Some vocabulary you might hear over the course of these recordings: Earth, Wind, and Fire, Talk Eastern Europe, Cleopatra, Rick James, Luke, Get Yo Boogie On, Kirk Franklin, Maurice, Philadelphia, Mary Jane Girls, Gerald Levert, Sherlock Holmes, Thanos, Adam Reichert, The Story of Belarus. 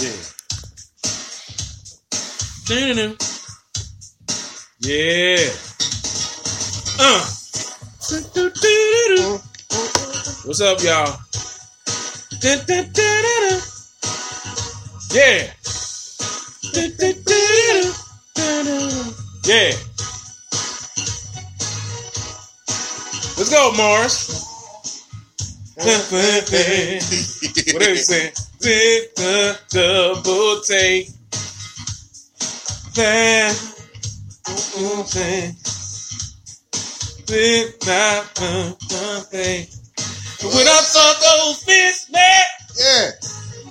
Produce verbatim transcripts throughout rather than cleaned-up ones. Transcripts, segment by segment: Yeah. Da-da-da. Yeah. Uh. Da-da-da-da-da. What's up, y'all? Da-da-da-da-da. Yeah. Da-da-da-da-da. Yeah. Let's go, Morris. What are you saying? Did the double take that? Did not double take. When I saw those fists, man. Yeah.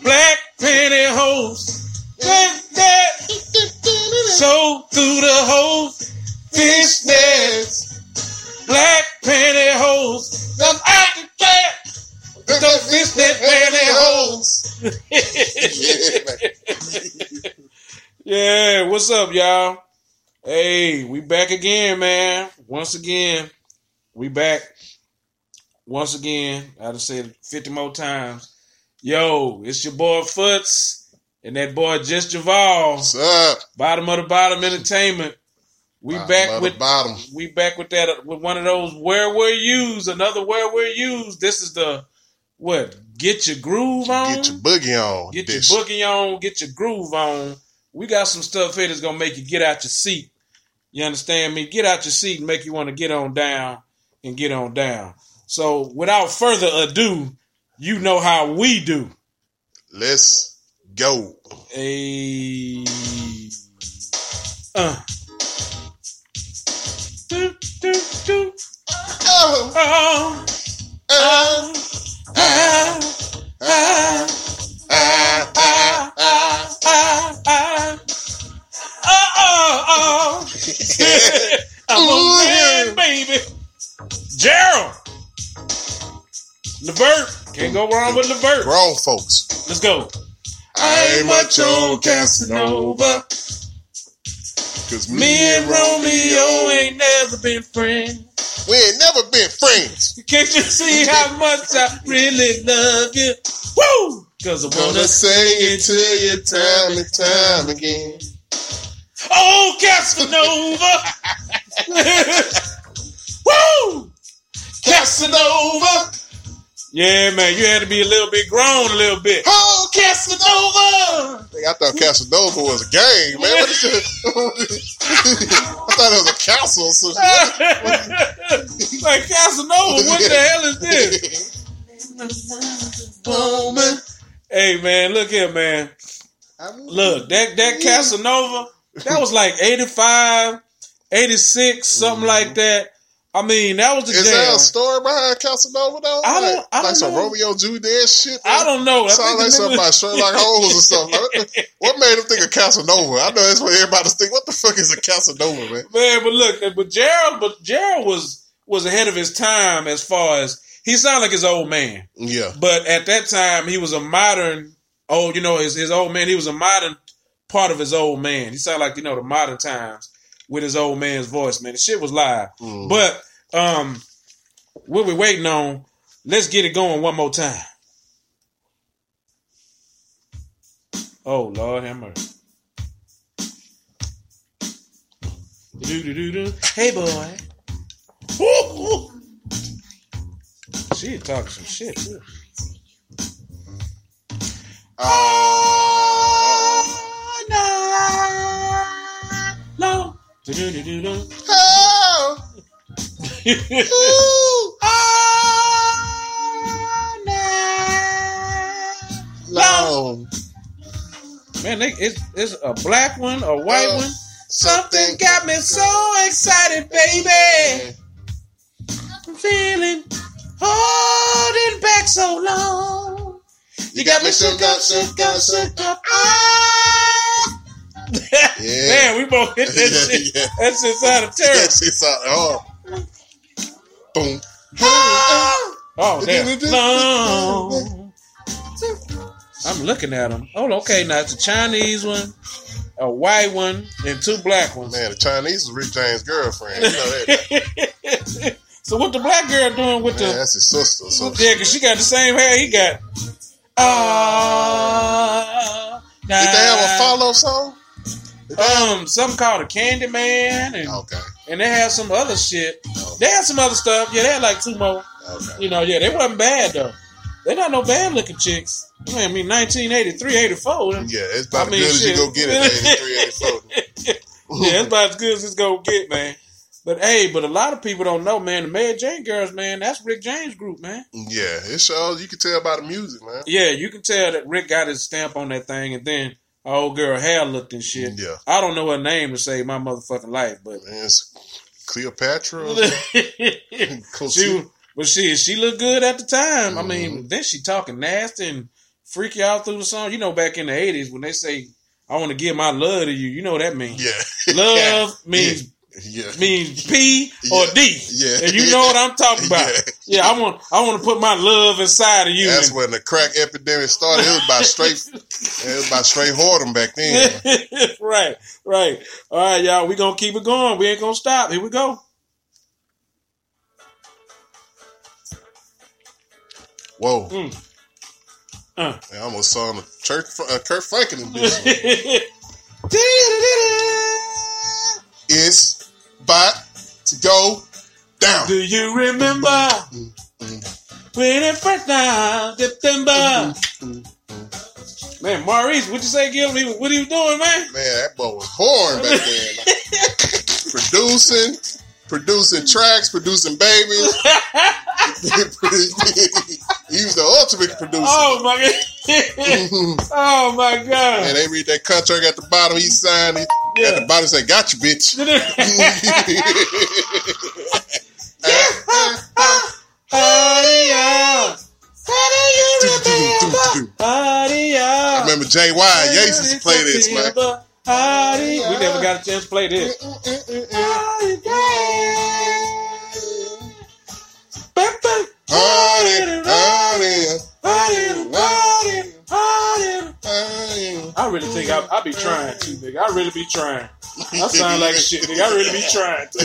Black pantyhose. Yeah. That. So through the whole fish nets. Black pantyhose. Them out the cat. Don't miss that pantyhose. Yeah, what's up, y'all? Hey, we back again, man. Once again, we back. Once again, I done said it fifty more times. Yo, it's your boy Foots and that boy Just Javal. What's up? Bottom of the Bottom Entertainment. We bottom back with bottom. We back with that with one of those where we're used. Another where we're used. This is the What? Get your groove on. Get your boogie on. Get bitch. your boogie on. Get your groove on. We got some stuff here that's going to make you get out your seat. You understand me? Get out your seat and make you want to get on down and get on down. So without further ado, you know how we do. Let's go. Hey. Uh. Do, do, do. Oh. Oh. Oh. Ah, ah, ah, ah, ah, ah, ah. Oh, oh, oh. I'm a man, baby. Gerald. Levert. Can't go wrong with Levert. Wrong, folks. Let's go. I ain't much on Casanova. Cause me, me and Romeo ain't never been friends. We ain't never been friends. Can't you see how much I really love you? Woo! Cause I wanna say it to you time and time again. Oh, Casanova! Woo! Casanova! Yeah, man, you had to be a little bit grown a little bit. Oh, Casanova! I thought Casanova was a gang, man. What is it? I thought it was a castle or something. Like, Casanova, what the hell is this? Woman. Hey, man, look here, man. Look, that, that Casanova, that was like eighty-five, eighty-six, something mm-hmm. like that. I mean, that was the jam. Is there a story behind Casanova, though? I don't, like, I don't like some know. Romeo and Juliet shit? Like, I don't know. That sounds like something by Sherlock Holmes or something. Like, what made them think of Casanova? I know that's what everybody's thinking. What the fuck is a Casanova, man? Man, but look, but Gerald, but Gerald was, was ahead of his time as far as, he sounded like his old man. Yeah. But at that time, he was a modern, oh, you know, his, his old man, he was a modern part of his old man. He sounded like, you know, the modern times. With his old man's voice, man. The shit was live. Mm. But um, what we're waiting on, let's get it going one more time. Oh, Lord have mercy. Do-do-do-do. Hey, boy. Ooh, ooh. She is talking some shit, too. Oh, no. No. Oh, ooh, oh, no. Long. Man, they, it's, it's a black one, a white oh, one. Something, something got me so excited, baby. I'm feeling holding back so long. You, you got, got me shook up, shook up, shook up. Yeah. Man, we both hit that yeah, shit. Yeah. That shit's out of terror. That shit's out of terror. Boom. Oh, oh damn. Long. I'm looking at them. Oh, okay. Now it's a Chinese one, a white one, and two black ones. Man, the Chinese is Rick James' girlfriend. You know that. So what the black girl doing with Man, the... that's his sister or something. Yeah, because she got the same hair he got. Ah. Uh, Did they have a follow song? Um, something called a Candyman, and okay. and they had some other shit. Okay. They had some other stuff. Yeah, they had like two more. Okay. You know, yeah, they wasn't bad though. They not no bad looking chicks. I mean, nineteen eighty-three, eighty-four Yeah, it's about I mean, as good shit. as you go get it. eighty-three, eighty-four Yeah, it's about as good as it's gonna get, man. But hey, but a lot of people don't know, man. The Mary Jane Girls, man, that's Rick James' group, man. Yeah, it shows. You can tell by the music, man. Yeah, you can tell that Rick got his stamp on that thing, and then. Old girl hair looked and shit. Yeah. I don't know her name to save my motherfucking life, but man, it's Cleopatra. she, but she she looked good at the time. Mm-hmm. I mean, then she talking nasty and freaky out through the song. You know, back in the eighties when they say I want to give my love to you, you know what that means. Yeah. Love yeah. means yeah. Yeah. means P or yeah. D. Yeah. And you know what I'm talking about. Yeah, yeah I want I want to put my love inside of you. Yeah, that's and, when the crack epidemic started. It was by straight it was by straight whoredom back then. Right, right. All right, y'all, we're gonna keep it going. We ain't gonna stop. Here we go. Whoa. Mm. Uh. I almost saw him Kirk uh, Kirk Franklin in this one. It's about to go down. Do you remember mm, mm, mm. when it first time September? Mm, mm, mm. Man, Maurice, what you say, Gil? What he was doing, man? Man, that boy was horn back then. producing, producing tracks, producing babies. He was the ultimate producer. Oh my god! Oh my god! And they read that contract at the bottom. He signed it. Yeah. At the bottom, say, "Got you, bitch." I remember J Y and Yates used to play this, man. We never got a chance to play this. I really think I, I be trying to, nigga. I really be trying. I sound like shit, nigga. I really be trying to.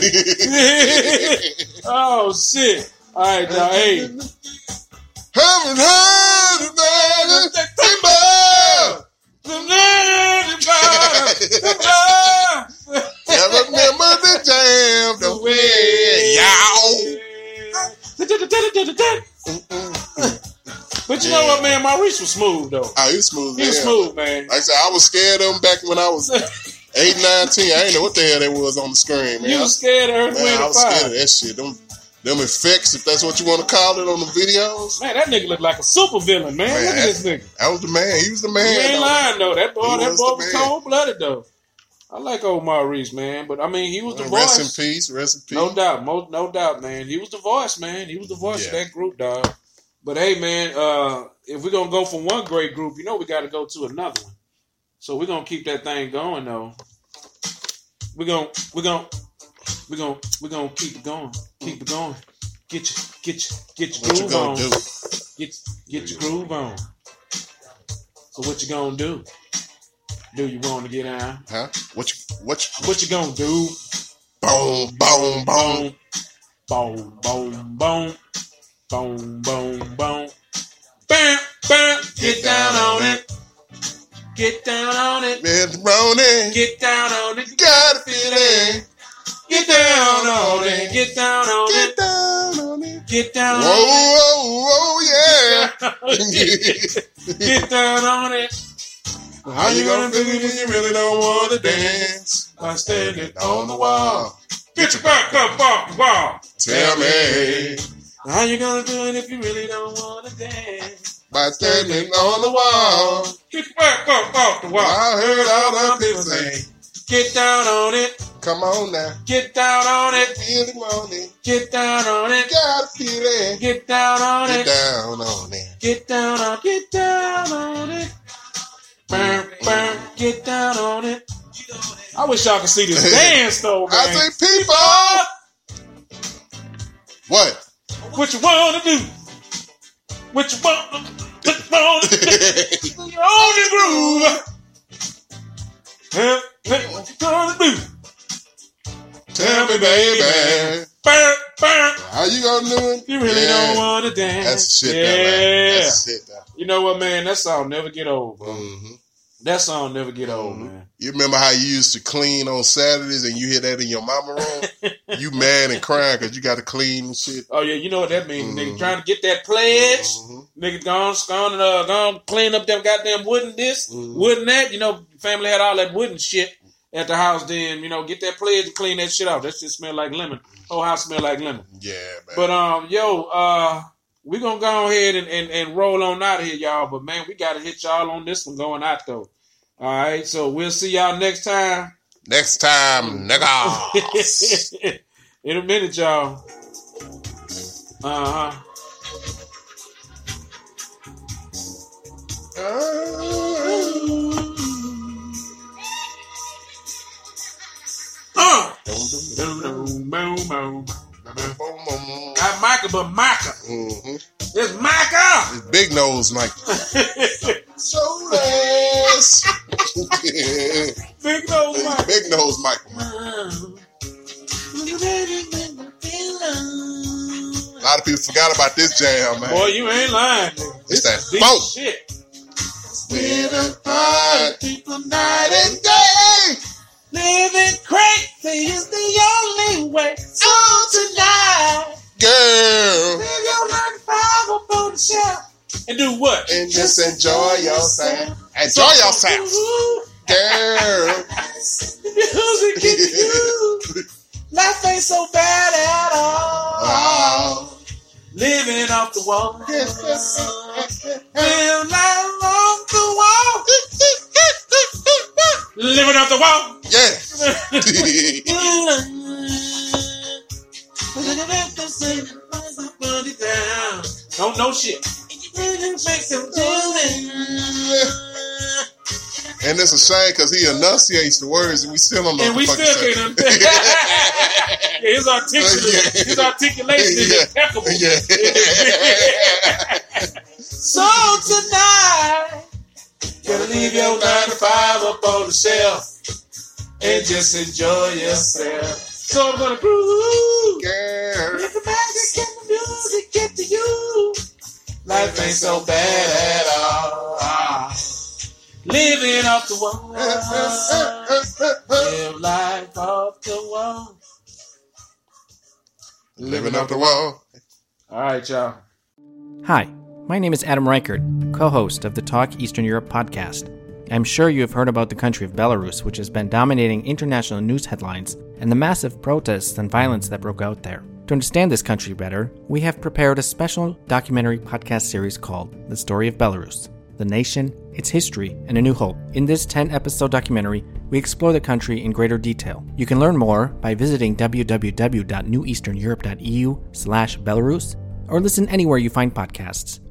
Oh, shit. All right, now, hey. Haven't heard about it. I remember the jam, the way, y'all. But you yeah. know what, man? Maurice was smooth, though. Oh, he was smooth, man. He was smooth, man. Like I said, I was scared of him back when I was eight, nine, ten I didn't know what the hell that was on the screen, man. You was scared of Earth, Wind, and Fire. I was scared of that shit. Them, them effects, if that's what you want to call it on the videos. Man, that nigga looked like a super villain, man. man Look at that, this nigga. That was the man. He was the man. He ain't lying, though. That boy he that was, boy was cold-blooded, though. I like old Maurice, man. But, I mean, he was the rest voice. Rest in peace. Rest in peace. No doubt. Mo- no doubt, man. He was the voice, man. He was the voice yeah. of that group, dog. But, hey, man, uh, if we're going to go from one great group, you know we got to go to another one. So we're going to keep that thing going, though. We're going to we're gonna, we're gonna, we're gonna keep it going. Keep it going. Get your, get your, get your what groove you on. Do? Get, get your groove on. So what you going to do? Do you want to get out? Huh? What you, what you, what you going to do? Boom, boom, boom. Boom, boom, boom. Boom, boom, boom. Bam, bam. Get down on it. Get down on it. Get down on it. You gotta feel it. Get down on it. Get down on it. Get down on it. Get down on it. Oh, oh, yeah. Get down on it. How you gonna feel it when you really don't want to dance? By standing on the wall. Get your back up off the wall. Tell me. How you gonna do it if you really don't wanna dance? By standing on the wall. Get your back up off the wall. I heard all the people say, get down on it. Come on now. Get down on it. Really want it. Get down on it. Gotta feel it. Get down on it. Get down on it. Get down on it. Get down on it. Burn, burn. Get down on it. I wish y'all could see this dance though, man. I say people. What? What you wanna do? What you wanna do? What you wanna do? On the groove. What you gonna do? Tell me, baby. Burr, burr. How you gonna do it? You really yeah. don't wanna dance. That's shit, yeah. That, man. That's shit, that. You know what, man? That song never get old, bro. Mm-hmm. That song never get old, man. You remember how you used to clean on Saturdays and you hear that in your mama room? You mad and crying because you got to clean and shit. Oh, yeah. You know what that means. Mm-hmm. Nigga trying to get that pledge. Mm-hmm. Nigga gone, gone, and, uh, gone clean up them goddamn wooden this, mm-hmm. wooden that. You know, family had all that wooden shit at the house then. You know, get that pledge and clean that shit out. That shit smell like lemon. Whole house smell like lemon. Yeah, man. But, um, yo, uh... we're going to go ahead and, and, and roll on out of here, y'all. But, man, we got to hit y'all on this one going out, though. All right? So, we'll see y'all next time. Next time, niggas. In a minute, y'all. Uh-huh. Uh. Uh. Not Micah, but Micah. Mm-hmm. It's Micah. It's big nose Micah. So less. Big nose Micah. Big nose Micah. A lot of people forgot about this jam, man. Boy, you ain't lying. It's, it's that funk shit. Living hard, people night and day. Living crazy is the only way. So tonight, girl, live your life five up on the shelf and do what? And just, just enjoy yourself. Enjoy yourself, girl. Music gets you. Life ain't so bad at all. Wow. Living off the wall. Living life off the wall. Living off the wall. Yeah. Don't know shit. And it's a shame because he enunciates the words and we still don't know. And we still can't understand. Yeah, his articulation, his articulation is impeccable. Yeah. So tonight, gotta leave your nine to five up on the shelf and just enjoy yourself. So I'm gonna groove, girl. Let the magic and the music get to you. Life ain't so bad at all. Living off the wall. Live life off the wall. Living off the wall. All right, y'all. Hi. My name is Adam Reichert, co-host of the Talk Eastern Europe podcast. I'm sure you have heard about the country of Belarus, which has been dominating international news headlines and the massive protests and violence that broke out there. To understand this country better, we have prepared a special documentary podcast series called The Story of Belarus, The Nation, Its History, and a New Hope. In this ten-episode documentary, we explore the country in greater detail. You can learn more by visiting w w w dot new eastern europe dot e u slash Belarus or listen anywhere you find podcasts.